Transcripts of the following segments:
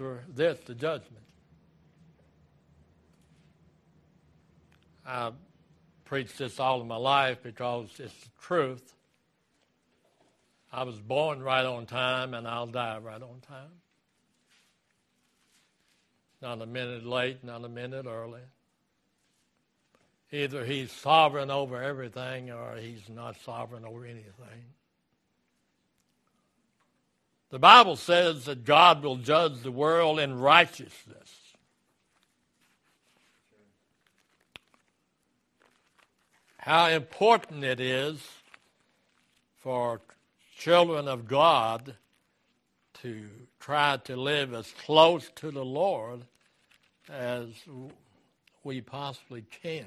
after this, the judgment. I preached this all of my life because it's the truth. I was born right on time, and I'll die right on time. Not a minute late, not a minute early. Either he's sovereign over everything or he's not sovereign over anything. The Bible says that God will judge the world in righteousness. How important it is for children of God to try to live as close to the Lord as we possibly can.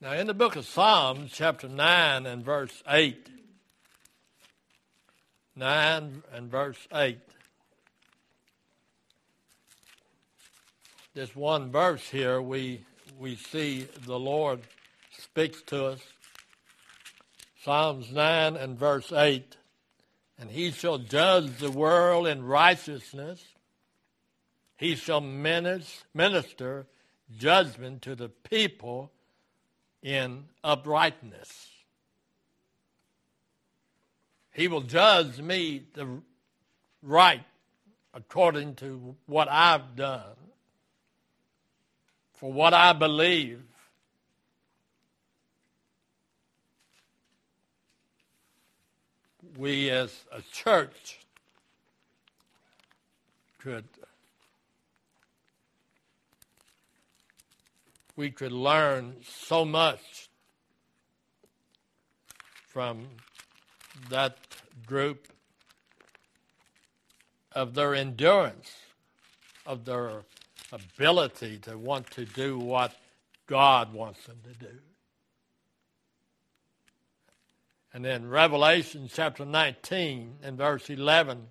Now, in the book of Psalms, chapter 9 and verse 8, 9 and verse 8, this one verse here, we see the Lord speaks to us. Psalms 9 and verse 8, and he shall judge the world in righteousness. He shall minister judgment to the people in uprightness. He will judge me the right according to what I've done, for what I believe. We as a church could learn so much from that group of their endurance, of their ability to want to do what God wants them to do. And then Revelation chapter 19 and verse 11,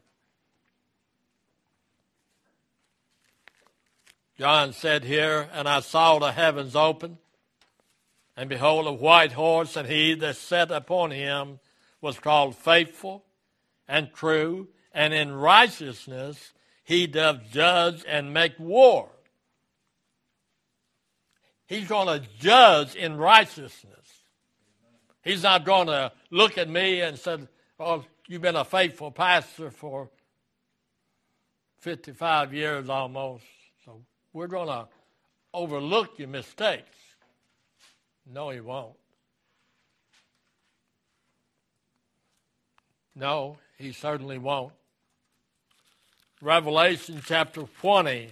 John said here, and I saw the heavens open, and behold, a white horse, and he that sat upon him was called Faithful and True, and in righteousness he doth judge and make war. He's going to judge in righteousness. He's not going to look at me and say, oh, you've been a faithful pastor for 55 years almost. We're going to overlook your mistakes. No, he won't. No, he certainly won't. Revelation chapter 20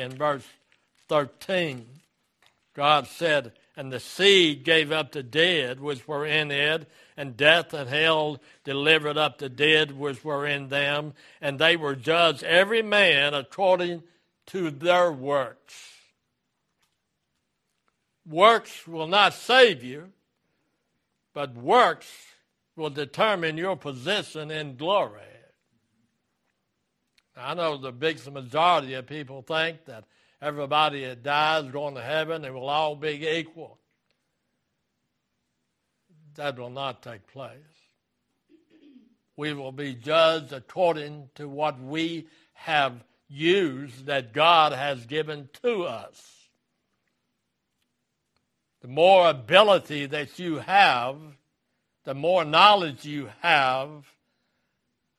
and verse 13. God said, and the sea gave up the dead which were in it, and death and hell delivered up the dead which were in them, and they were judged every man according to their works. Works will not save you, but works will determine your position in glory. I know the big majority of people think that everybody that dies is going to heaven. They will all be equal. That will not take place. We will be judged according to what we have used that God has given to us. The more ability that you have, the more knowledge you have,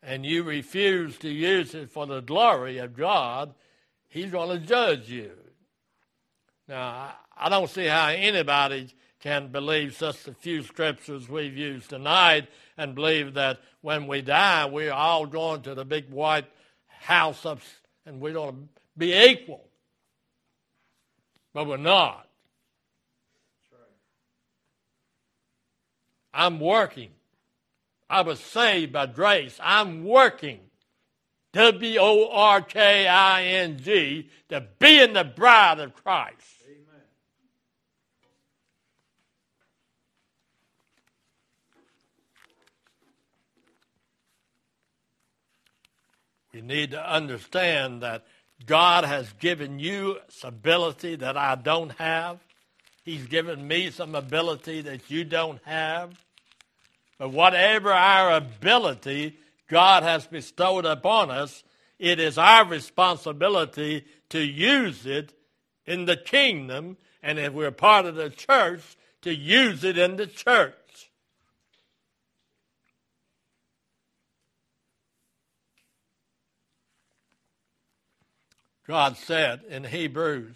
and you refuse to use it for the glory of God, he's going to judge you. Now, I don't see how anybody can believe just the few scriptures we've used tonight and believe that when we die, we're all going to the big white house up and we're going to be equal. But we're not. That's right. I'm working. I was saved by grace. I'm working. working, to be in the bride of Christ. Amen. We need to understand that God has given you some ability that I don't have. He's given me some ability that you don't have. But whatever our ability God has bestowed upon us, it is our responsibility to use it in the kingdom, and if we're part of the church, to use it in the church. God said in Hebrews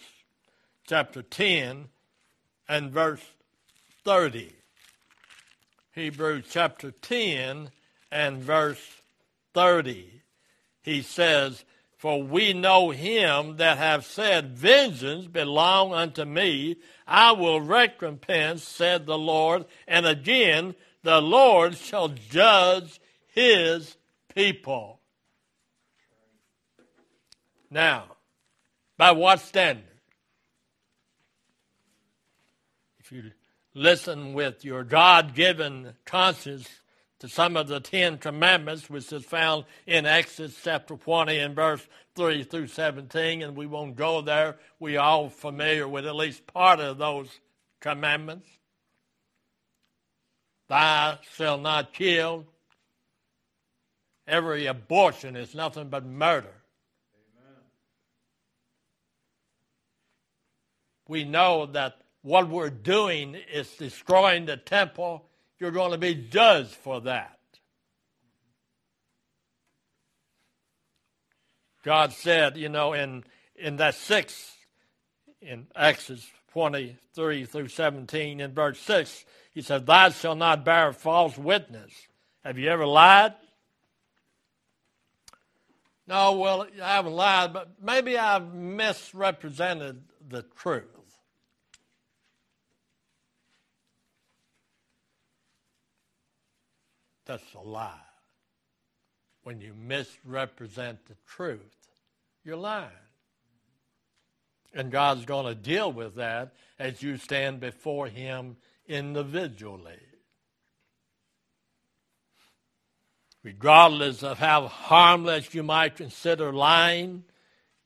chapter 10 and verse 30. Hebrews chapter 10 and verse 30. He says, "For we know him that hath said, Vengeance belong unto me, I will recompense, said the Lord. And again, the Lord shall judge his people." Now, by what standard? If you listen with your God-given conscience to some of the Ten Commandments, which is found in Exodus chapter 20 and verse 3 through 17, and we won't go there. We are all familiar with at least part of those commandments. Thou shalt not kill. Every abortion is nothing but murder. We know that what we're doing is destroying the temple. You're going to be judged for that. God said, in that 6, in Exodus 23 through 17, in verse 6, he said, "Thou shalt not bear false witness." Have you ever lied? No, well, I haven't lied, but maybe I've misrepresented the truth. That's a lie. When you misrepresent the truth, you're lying. And God's going to deal with that as you stand before him individually. Regardless of how harmless you might consider lying,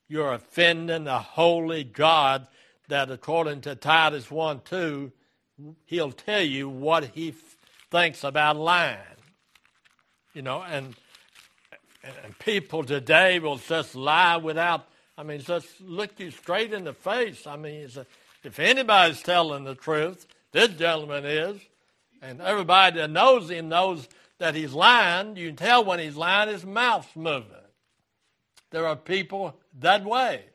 you're offending a holy God that, according to Titus 1:2, he'll tell you what he thinks about lying. And people today will just lie without, just look you straight in the face. If anybody's telling the truth, this gentleman is, and everybody that knows him knows that he's lying. You can tell when he's lying, his mouth's moving. There are people that way.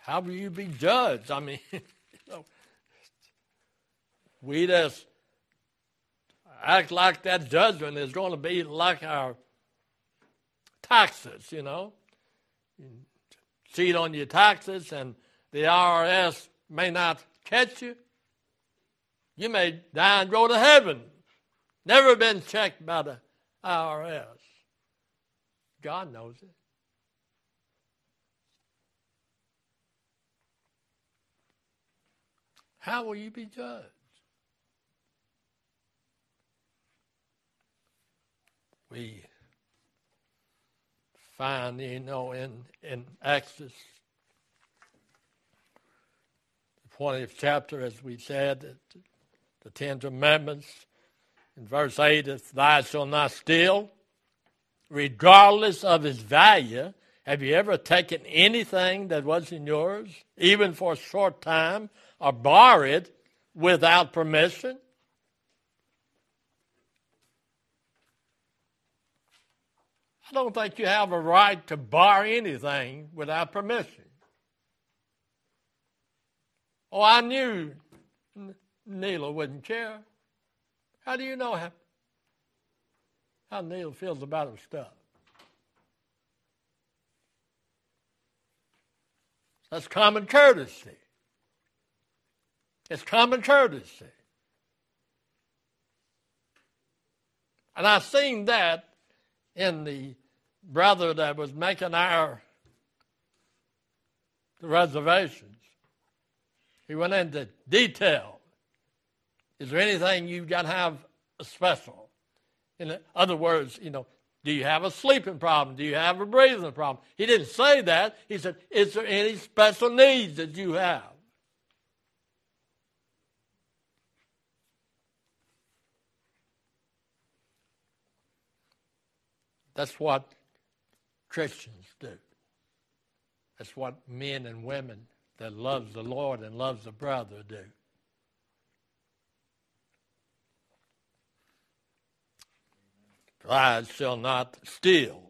How will you be judged? We just act like that judgment is going to be like our taxes, You cheat on your taxes and the IRS may not catch you. You may die and go to heaven. Never been checked by the IRS. God knows it. How will you be judged? We find, in Exodus, the 20th chapter, as we said, the Ten Commandments. In verse 8, it's "Thou shalt not steal." Regardless of its value, have you ever taken anything that wasn't yours, even for a short time, or borrowed it without permission? I don't think you have a right to borrow anything without permission. Oh, I knew Neela wouldn't care. How do you know how Neil feels about her stuff? That's common courtesy. It's common courtesy. And I've seen that in the brother that was making the reservations. He went into detail. Is there anything you've got to have special? In other words, do you have a sleeping problem? Do you have a breathing problem? He didn't say that. He said, is there any special needs that you have? That's what Christians do. That's what men and women that loves the Lord and loves the brother do. Pride shall not steal,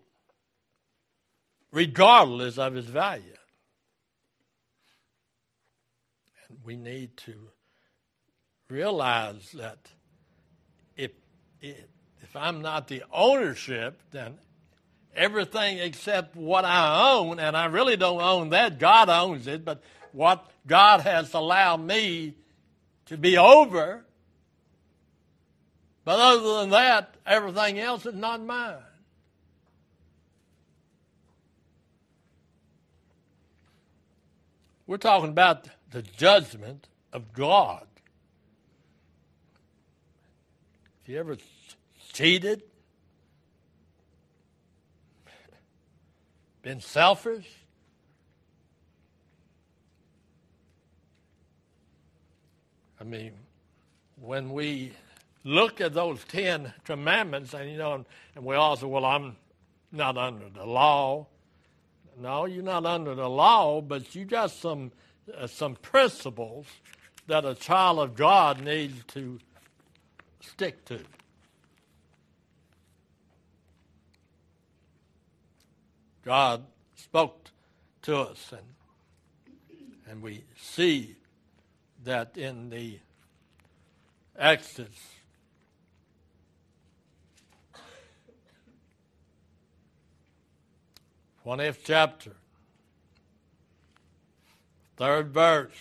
regardless of his value. And we need to realize that if I'm not the ownership, then everything except what I own, and I really don't own that, God owns it, but what God has allowed me to be over, but other than that, everything else is not mine. We're talking about the judgment of God. If you ever cheated, been selfish, I mean, when we look at those 10 commandments, and you know, and we all say, well, I'm not under the law. No, you're not under the law, but you got some principles that a child of God needs to stick to. God spoke to us, and we see that in the Exodus. One 20th chapter, 3rd verse.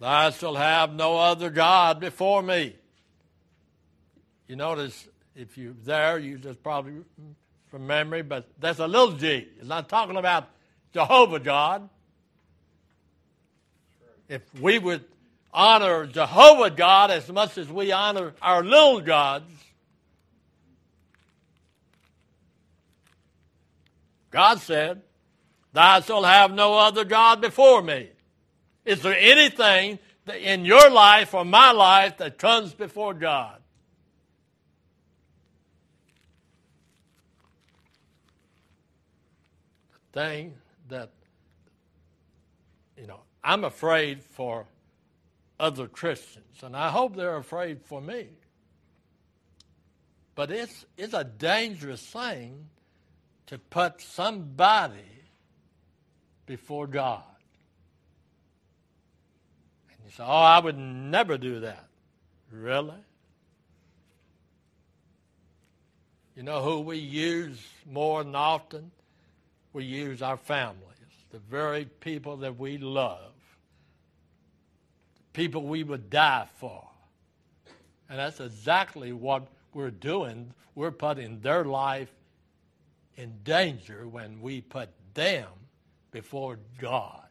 Thou shalt have no other God before me. You notice, if you're there, you just probably from memory, but that's a little g. It's not talking about Jehovah God. If we would honor Jehovah God as much as we honor our little gods, God said, thou shalt have no other God before me. Is there anything that in your life or my life that comes before God? The thing that, you know, I'm afraid for other Christians, and I hope they're afraid for me. But it's a dangerous thing to put somebody before God. And you say, oh, I would never do that. Really? You know who we use more than often? We use our families, the very people that we love, the people we would die for. And that's exactly what we're doing. We're putting their life in danger when we put them before God.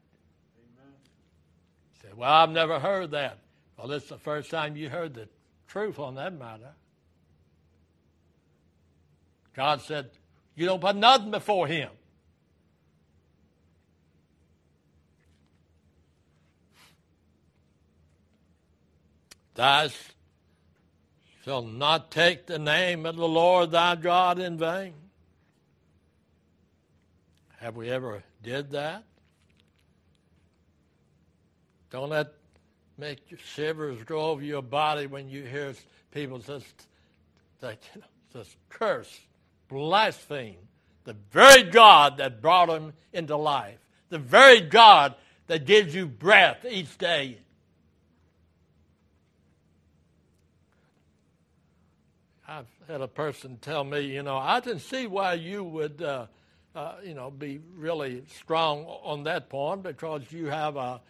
Amen. You say, well, I've never heard that. Well, this is the first time you heard the truth on that matter. God said, you don't put nothing before him. Thou shalt not take the name of the Lord thy God in vain. Have we ever did that? Don't let make your shivers go over your body when you hear people just curse, blaspheme the very God that brought them into life, the very God that gives you breath each day. I've had a person tell me, you know, I can see why you would be really strong on that point because you have a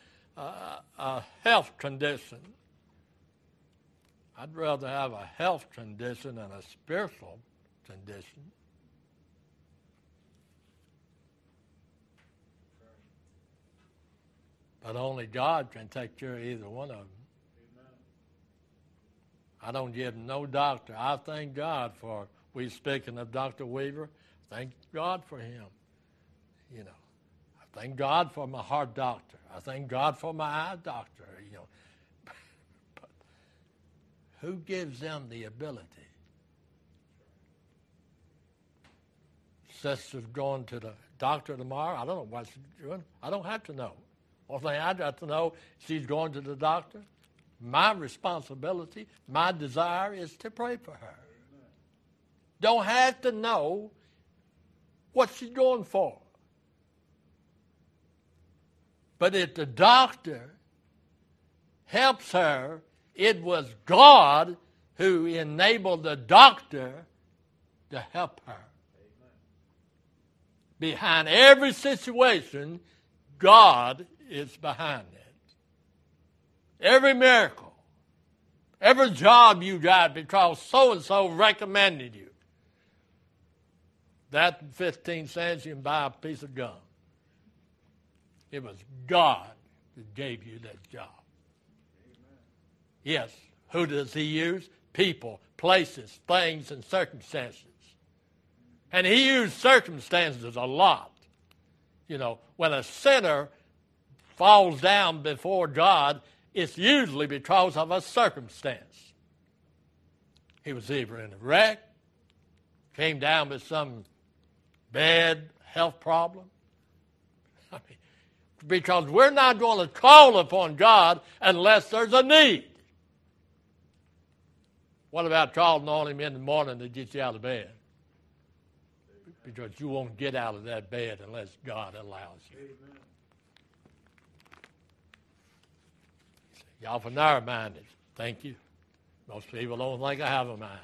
health condition. I'd rather have a health condition than a spiritual condition. But only God can take care of either one of them. I don't give no doctor. I thank God for, we speaking of Dr. Weaver, thank God for him. You know, I thank God for my heart doctor. I thank God for my eye doctor. You know, but who gives them the ability process of going to the doctor tomorrow. I don't know what she's doing. I don't have to know. Only thing I'd have to know, she's going to the doctor. My responsibility, my desire is to pray for her. Don't have to know what she's going for. But if the doctor helps her, it was God who enabled the doctor to help her. Amen. Behind every situation, God is behind it. Every miracle, every job you got because so-and-so recommended you. That 15 cents, you can buy a piece of gum. It was God that gave you that job. Amen. Yes, who does he use? People, places, things, and circumstances. And he used circumstances a lot. You know, when a sinner falls down before God, it's usually because of a circumstance. He was either in a wreck, came down with some bad health problem. I mean, because we're not going to call upon God unless there's a need. What about calling on him in the morning to get you out of bed? Because you won't get out of that bed unless God allows you. Amen. Y'all for narrow-minded. Thank you. Most people don't think I have a mind.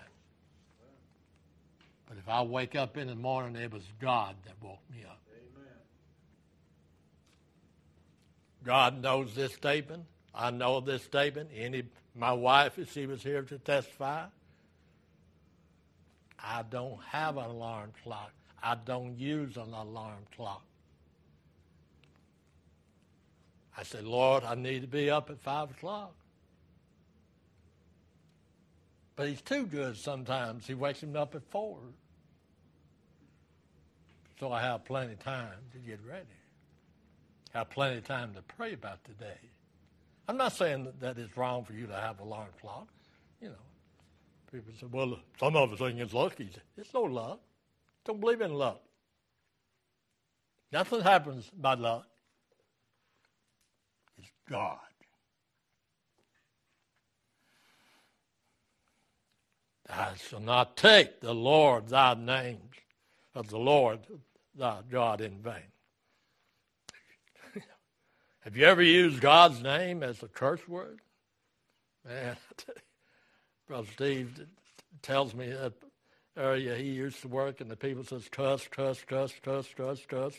But if I wake up in the morning, it was God that woke me up. Amen. God knows this statement. I know this statement. My wife, if she was here to testify, I don't have an alarm clock. I don't use an alarm clock. I said, Lord, I need to be up at 5 o'clock. But he's too good sometimes. He wakes him up at 4. So I have plenty of time to get ready. I have plenty of time to pray about today. I'm not saying that it's wrong for you to have an alarm clock. You know, people say, well, some of us think it's lucky. It's no luck. Don't believe in luck. Nothing happens by luck. It's God. Thou shalt not take the Lord thy name of the Lord thy God in vain. Have you ever used God's name as a curse word? Man, Brother Steve tells me that area he used to work, and the people says, cuss, cuss, cuss, cuss, cuss, cuss.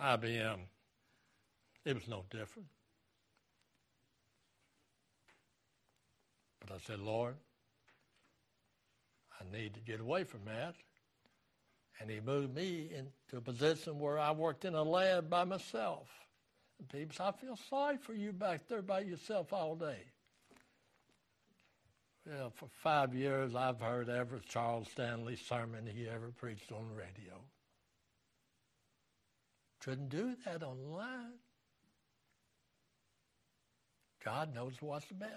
IBM, it was no different. But I said, Lord, I need to get away from that. And he moved me into a position where I worked in a lab by myself. And people said, I feel sorry for you back there by yourself all day. Well, for 5 years, I've heard every Charles Stanley sermon he ever preached on the radio. Couldn't do that online. God knows what's the best.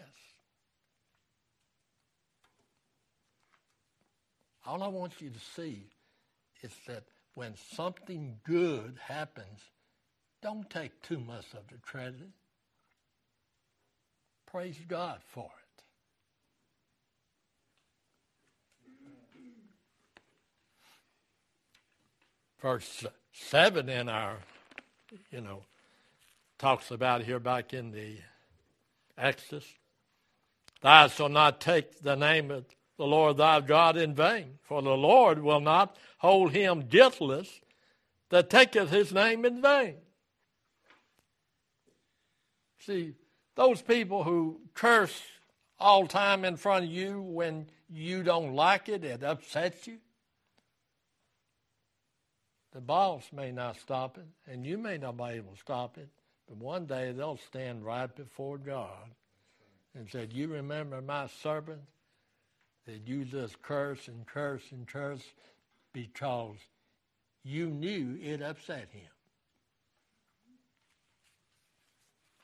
All I want you to see is that when something good happens, don't take too much of the credit. Praise God for it. Verse 7 in our, talks about here back in the Exodus. Thou shalt not take the name of the Lord thy God in vain, for the Lord will not hold him guiltless that taketh his name in vain. See, those people who curse all time in front of you when you don't like it, it upsets you. The boss may not stop it, and you may not be able to stop it, but one day they'll stand right before God and say, you remember my servant? That you just curse and curse and curse because you knew it upset him.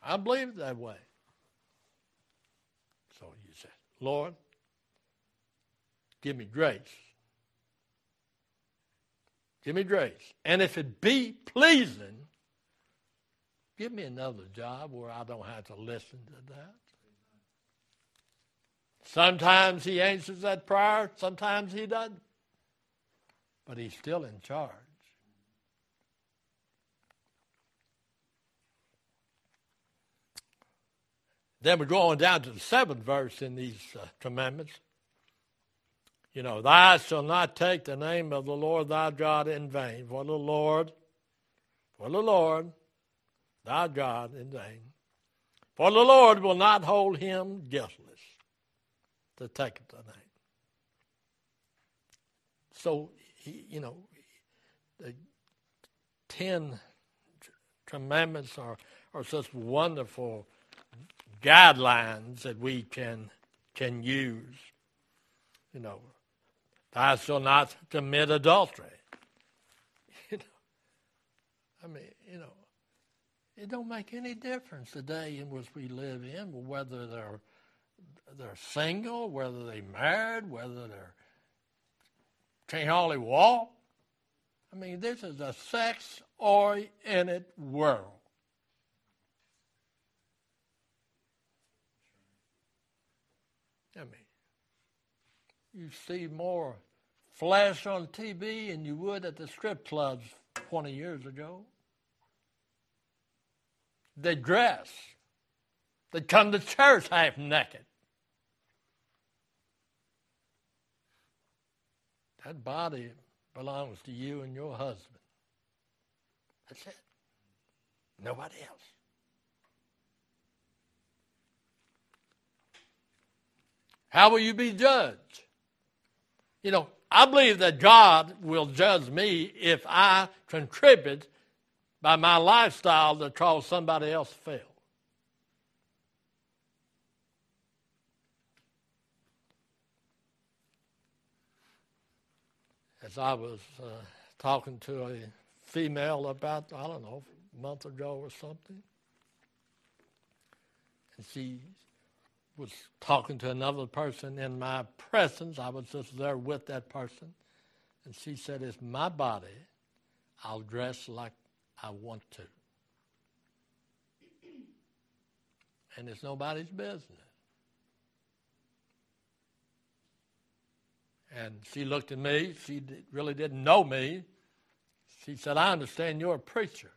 I believe it that way. So you say, Lord, give me grace. Give me grace. And if it be pleasing, give me another job where I don't have to listen to that. Sometimes he answers that prayer, sometimes he doesn't. But he's still in charge. Then we go on down to the 7th verse in these commandments. You know, thou shalt not take the name of the Lord thy God in vain. For the Lord, thy God in vain. For the Lord will not hold him guiltless to take the name. So, you know, the 10 commandments are such wonderful guidelines that we can use. You know, thou shalt not commit adultery. You know, I mean, you know, it don't make any difference the day in which we live in, whether they're single, whether they're married, whether they're can't hardly walk. I mean, this is a sex-oriented world. I mean, you see more flesh on TV than you would at the strip clubs 20 years ago. They dress. They come to church half naked. That body belongs to you and your husband. That's it. Nobody else. How will you be judged? You know, I believe that God will judge me if I contribute by my lifestyle to cause somebody else to fail. As I was talking to a female about, I don't know, a month ago or something, and she was talking to another person in my presence. I was just there with that person, and she said, it's my body. I'll dress like I want to. And it's nobody's business. And she looked at me. She really didn't know me. She said, I understand you're a preacher.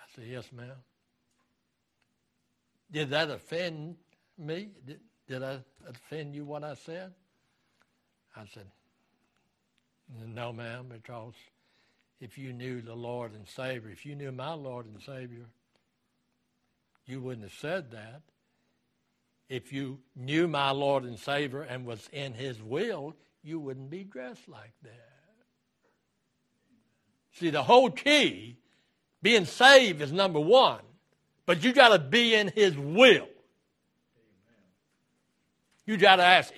I said, yes, ma'am. Did that offend me? Did I offend you what I said? I said, no, ma'am, because if you knew the Lord and Savior, if you knew my Lord and Savior, you wouldn't have said that. If you knew my Lord and Savior and was in his will, you wouldn't be dressed like that. See, the whole key, being saved is number one, but you got to be in his will. You got to ask,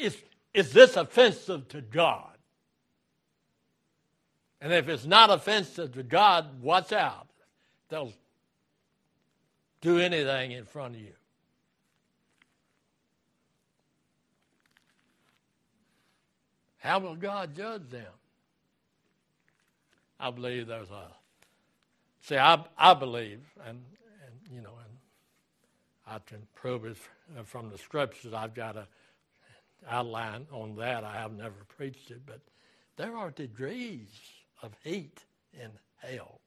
is this offensive to God? And if it's not offensive to God, watch out. They'll do anything in front of you. How will God judge them? I believe there's a... See, I believe, and you know, and I can prove it from the Scriptures. I've got an outline on that. I have never preached it, but there are degrees of heat in hell.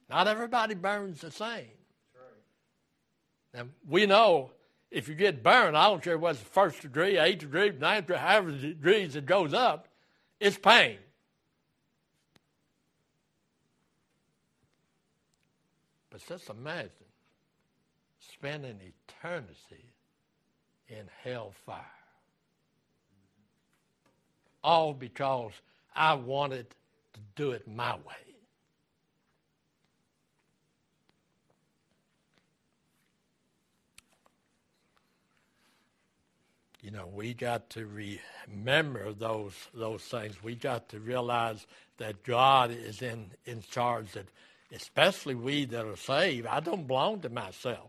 Amen. Not everybody burns the same. Right. Now, we know... If you get burned, I don't care whether it's the 1st degree, 8th degree, 9th degree, however degrees it goes up, it's pain. But just imagine spending eternity in hellfire. All because I wanted to do it my way. You know, we got to remember those things. We got to realize that God is in charge, that especially we that are saved, I don't belong to myself.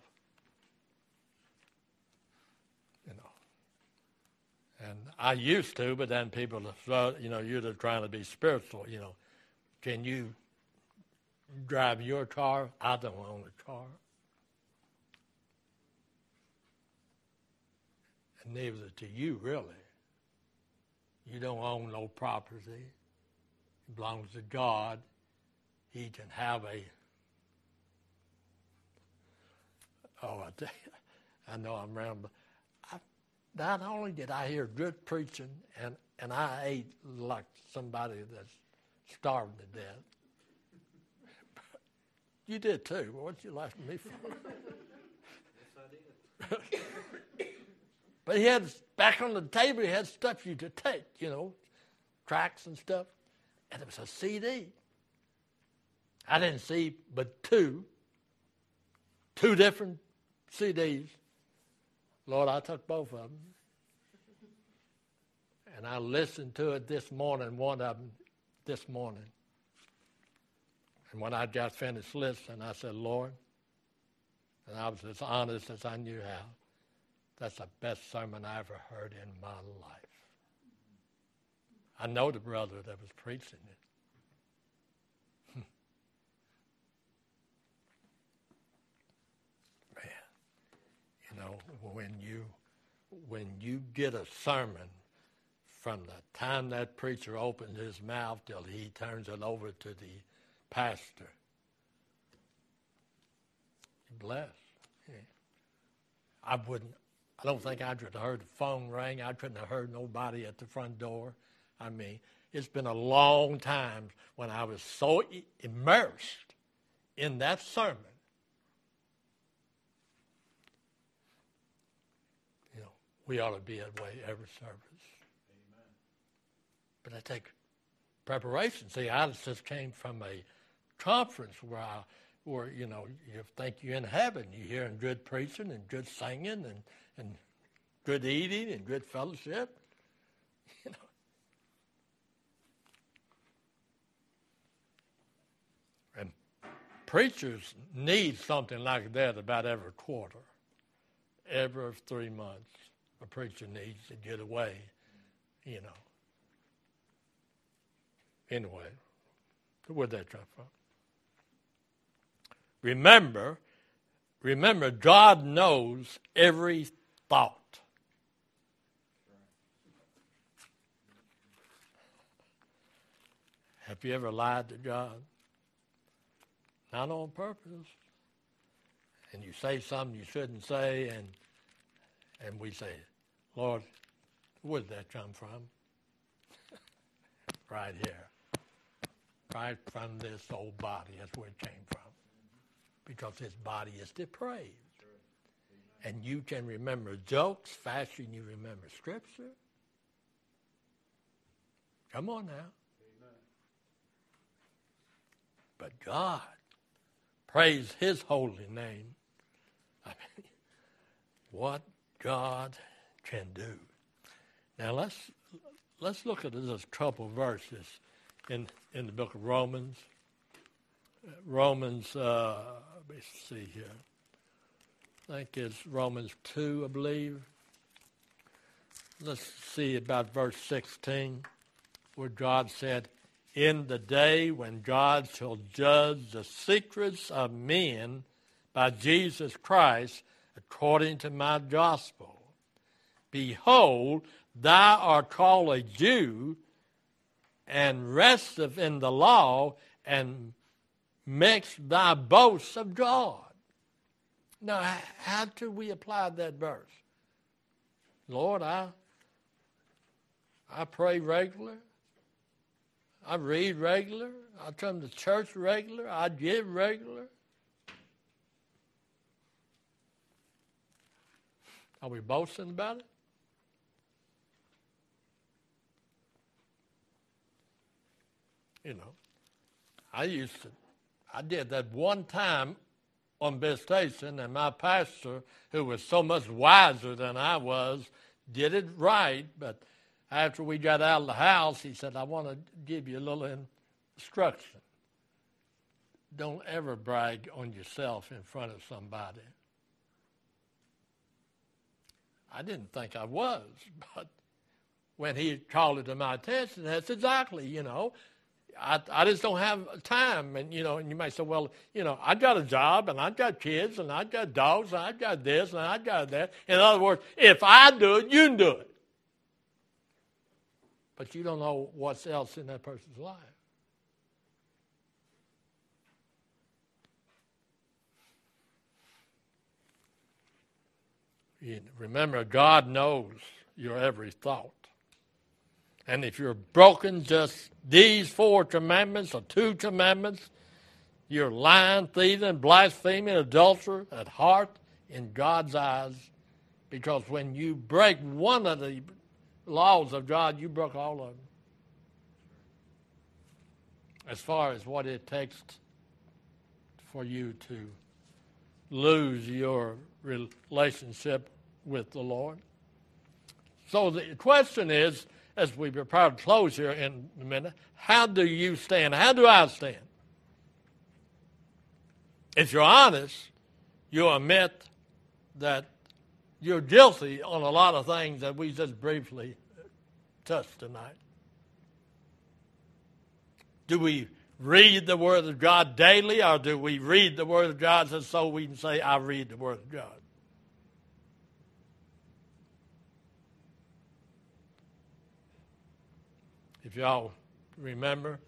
You know, And I used to, but then people, you're just trying to be spiritual, Can you drive your car? I don't own a car. And neither to you, really. You don't own no property. It belongs to God. He can have I know I'm rambling. Not only did I hear good preaching, and I ate like somebody that's starved to death. But you did too. What'd you laugh at me for? Yes, I did. But he had, back on the table, he had stuff you could take, tracks and stuff. And it was a CD. I didn't see but two different CDs. Lord, I took both of them. And I listened to it this morning, one of them this morning. And when I got finished listening, I said, Lord, and I was as honest as I knew how, that's the best sermon I ever heard in my life. I know the brother that was preaching it. Man, when you get a sermon from the time that preacher opens his mouth till he turns it over to the pastor, you're blessed. Yeah. I don't think I could have heard the phone ring. I couldn't have heard nobody at the front door. I mean, it's been a long time when I was so immersed in that sermon. We ought to be that way every service. Amen. But I take preparation. See, I just came from a conference where you think you're in heaven. You're hearing good preaching and good singing and good eating and good fellowship. And preachers need something like that about every quarter, every 3 months. A preacher needs to get away, Anyway, where'd that come from? Remember, God knows every thought. Have you ever lied to God? Not on purpose. And you say something you shouldn't say, and we say, Lord, where'd that come from? Right here. Right from this old body. That's where it came from. Because his body is depraved. And you can remember jokes faster than you remember Scripture. Come on now. But God, praise his holy name. I mean, what God can do. Now let's look at this couple verses in the book of Romans. Let's see here. I think it's Romans 2, I believe. Let's see about verse 16, where God said, "In the day when God shall judge the secrets of men by Jesus Christ, according to my gospel. Behold, thou art called a Jew, and resteth in the law, and makest thy boast of God." Now, how do we apply that verse? Lord, I pray regular. I read regular. I come to church regular. I give regular. Are we boasting about it? I did that one time on Beth Station, and my pastor, who was so much wiser than I was, did it right. But after we got out of the house, he said, I want to give you a little instruction. Don't ever brag on yourself in front of somebody. I didn't think I was, but when he called it to my attention. That's exactly, I just don't have time. And, and you might say, well, I got a job and I got kids and I got dogs and I got this and I got that. In other words, if I do it, you can do it. But you don't know what's else in that person's life. Remember, God knows your every thought. And if you're broken just these 4 commandments or 2 commandments, you're lying, thieving, blaspheming, adulterer at heart in God's eyes. Because when you break one of the laws of God, you broke all of them. As far as what it takes for you to lose your relationship with the Lord. So the question is, as we prepare to close here in a minute, how do you stand? How do I stand? If you're honest, you'll admit that you're guilty on a lot of things that we just briefly touched tonight. Do we read the Word of God daily, or do we read the Word of God just so we can say, I read the Word of God? If y'all remember,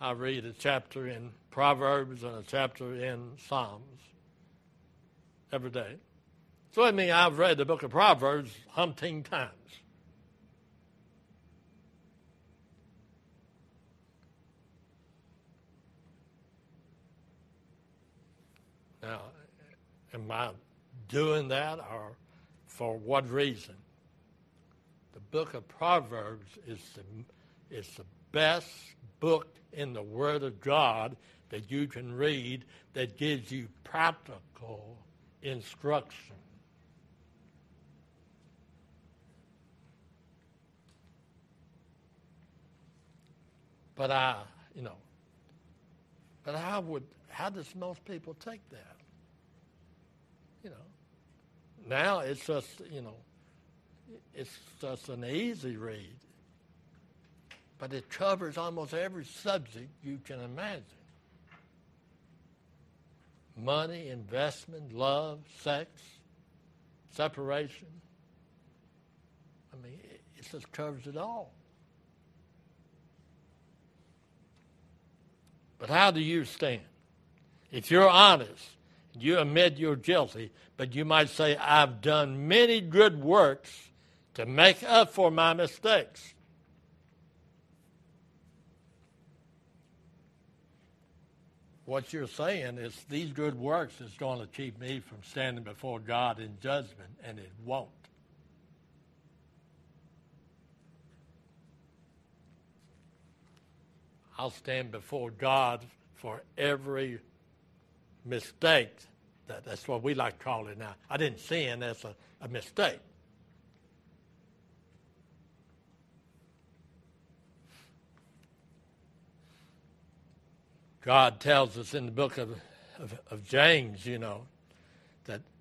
I read a chapter in Proverbs and a chapter in Psalms every day. So I mean, I've read the book of Proverbs 17 times. Now, am I doing that, or for what reason? The book of Proverbs is the best book in the Word of God that you can read that gives you practical instruction. But how does most people take that? Now it's just, it's just an easy read. But it covers almost every subject you can imagine. Money, investment, love, sex, separation. I mean, it just covers it all. But how do you stand? If you're honest, you admit you're guilty, but you might say, I've done many good works to make up for my mistakes. What you're saying is these good works is going to keep me from standing before God in judgment, and it won't. I'll stand before God for every mistake. That's what we like to call it now. I didn't sin, that's a mistake. God tells us in the book of James, that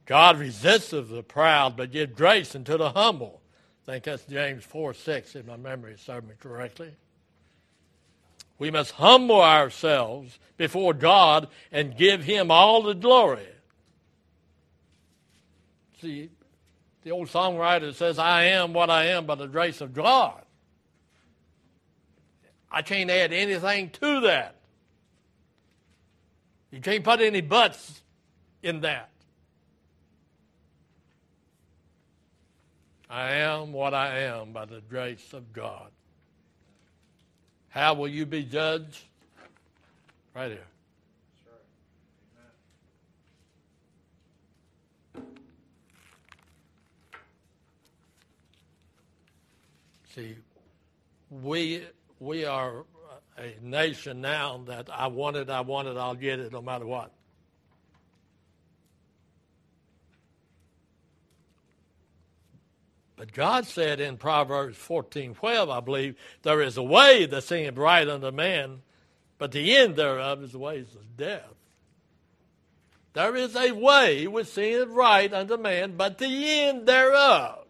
God resists the proud but gives grace unto the humble. I think that's James 4:6, if my memory serves me correctly. We must humble ourselves before God and give Him all the glory. See, the old songwriter says, I am what I am by the grace of God. I can't add anything to that. You can't put any buts in that. I am what I am by the grace of God. How will you be judged? Right here. Sure. Amen. See, we are a nation now that I want it, I'll get it no matter what. But God said in Proverbs 14:12, I believe, there is a way that seemeth right unto man, but the end thereof is the ways of death. There is a way which seemeth right unto man, but the end thereof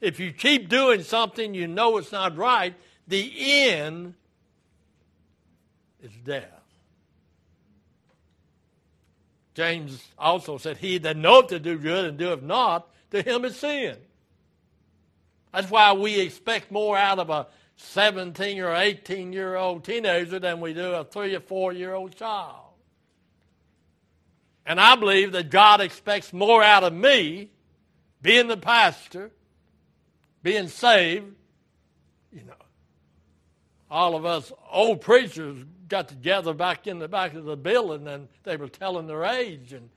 If you keep doing something you know it's not right, the end is death. James also said, he that knoweth to do good and doeth not, to him is sin. That's why we expect more out of a 17 or 18-year-old teenager than we do a 3 or 4-year-old child. And I believe that God expects more out of me, being the pastor, being saved. You know, all of us old preachers got together back in the back of the building, and they were telling their age. And,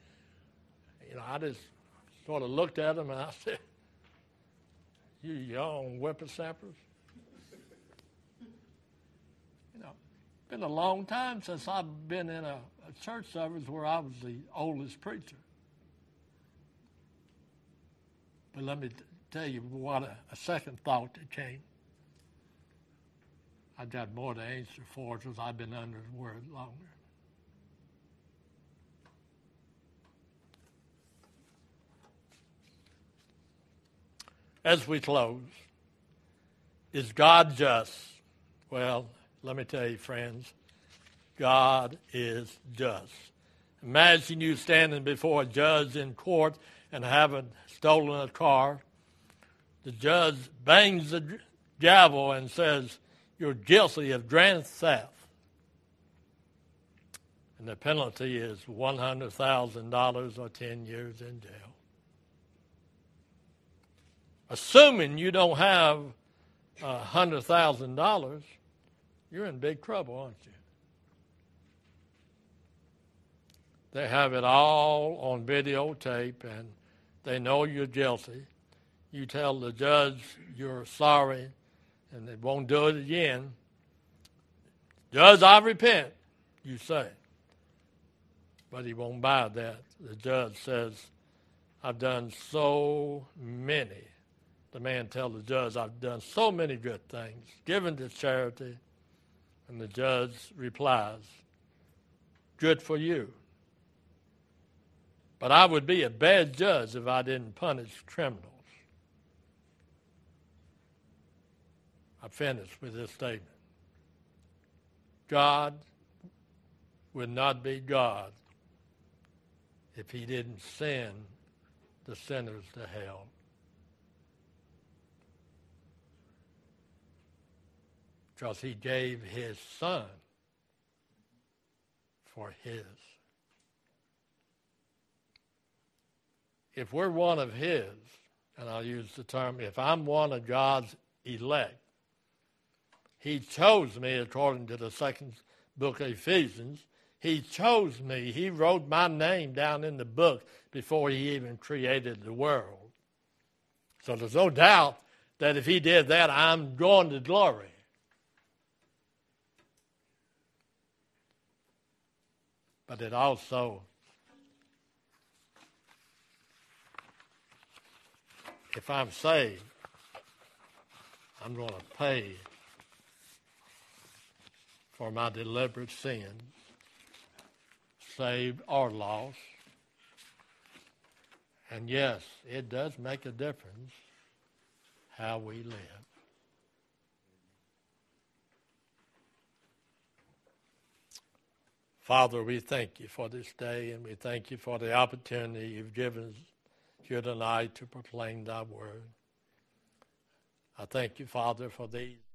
you know, I just sort of looked at them, and I said, "You young whippersnappers." You know, it's been a long time since I've been in a church service where I was the oldest preacher. But let me tell you what a second thought that came. I've got more to answer for since I've been under the word longer. As we close, is God just? Well, let me tell you, friends, God is just. Imagine you standing before a judge in court and having stolen a car. The judge bangs the gavel and says, "You're guilty of grand theft." And the penalty is $100,000 or 10 years in jail. Assuming you don't have $100,000, you're in big trouble, aren't you? They have it all on videotape, and they know you're guilty. You tell the judge you're sorry, and they won't do it again. "Judge, I repent," you say. But he won't buy that. The judge says, "I've done so many." The man tells the judge, "I've done so many good things, given to charity." And the judge replies, "Good for you. But I would be a bad judge if I didn't punish criminals." I finish with this statement. God would not be God if he didn't send the sinners to hell. Because he gave his son for his. If we're one of his, and I'll use the term, if I'm one of God's elect, he chose me according to the second book of Ephesians. He chose me. He wrote my name down in the book before he even created the world. So there's no doubt that if he did that, I'm going to glory. But it also, if I'm saved, I'm going to pay for my deliberate sins, saved or lost. And yes, it does make a difference how we live. Father, we thank you for this day, and we thank you for the opportunity you've given us here tonight to proclaim thy word. I thank you, Father, for these.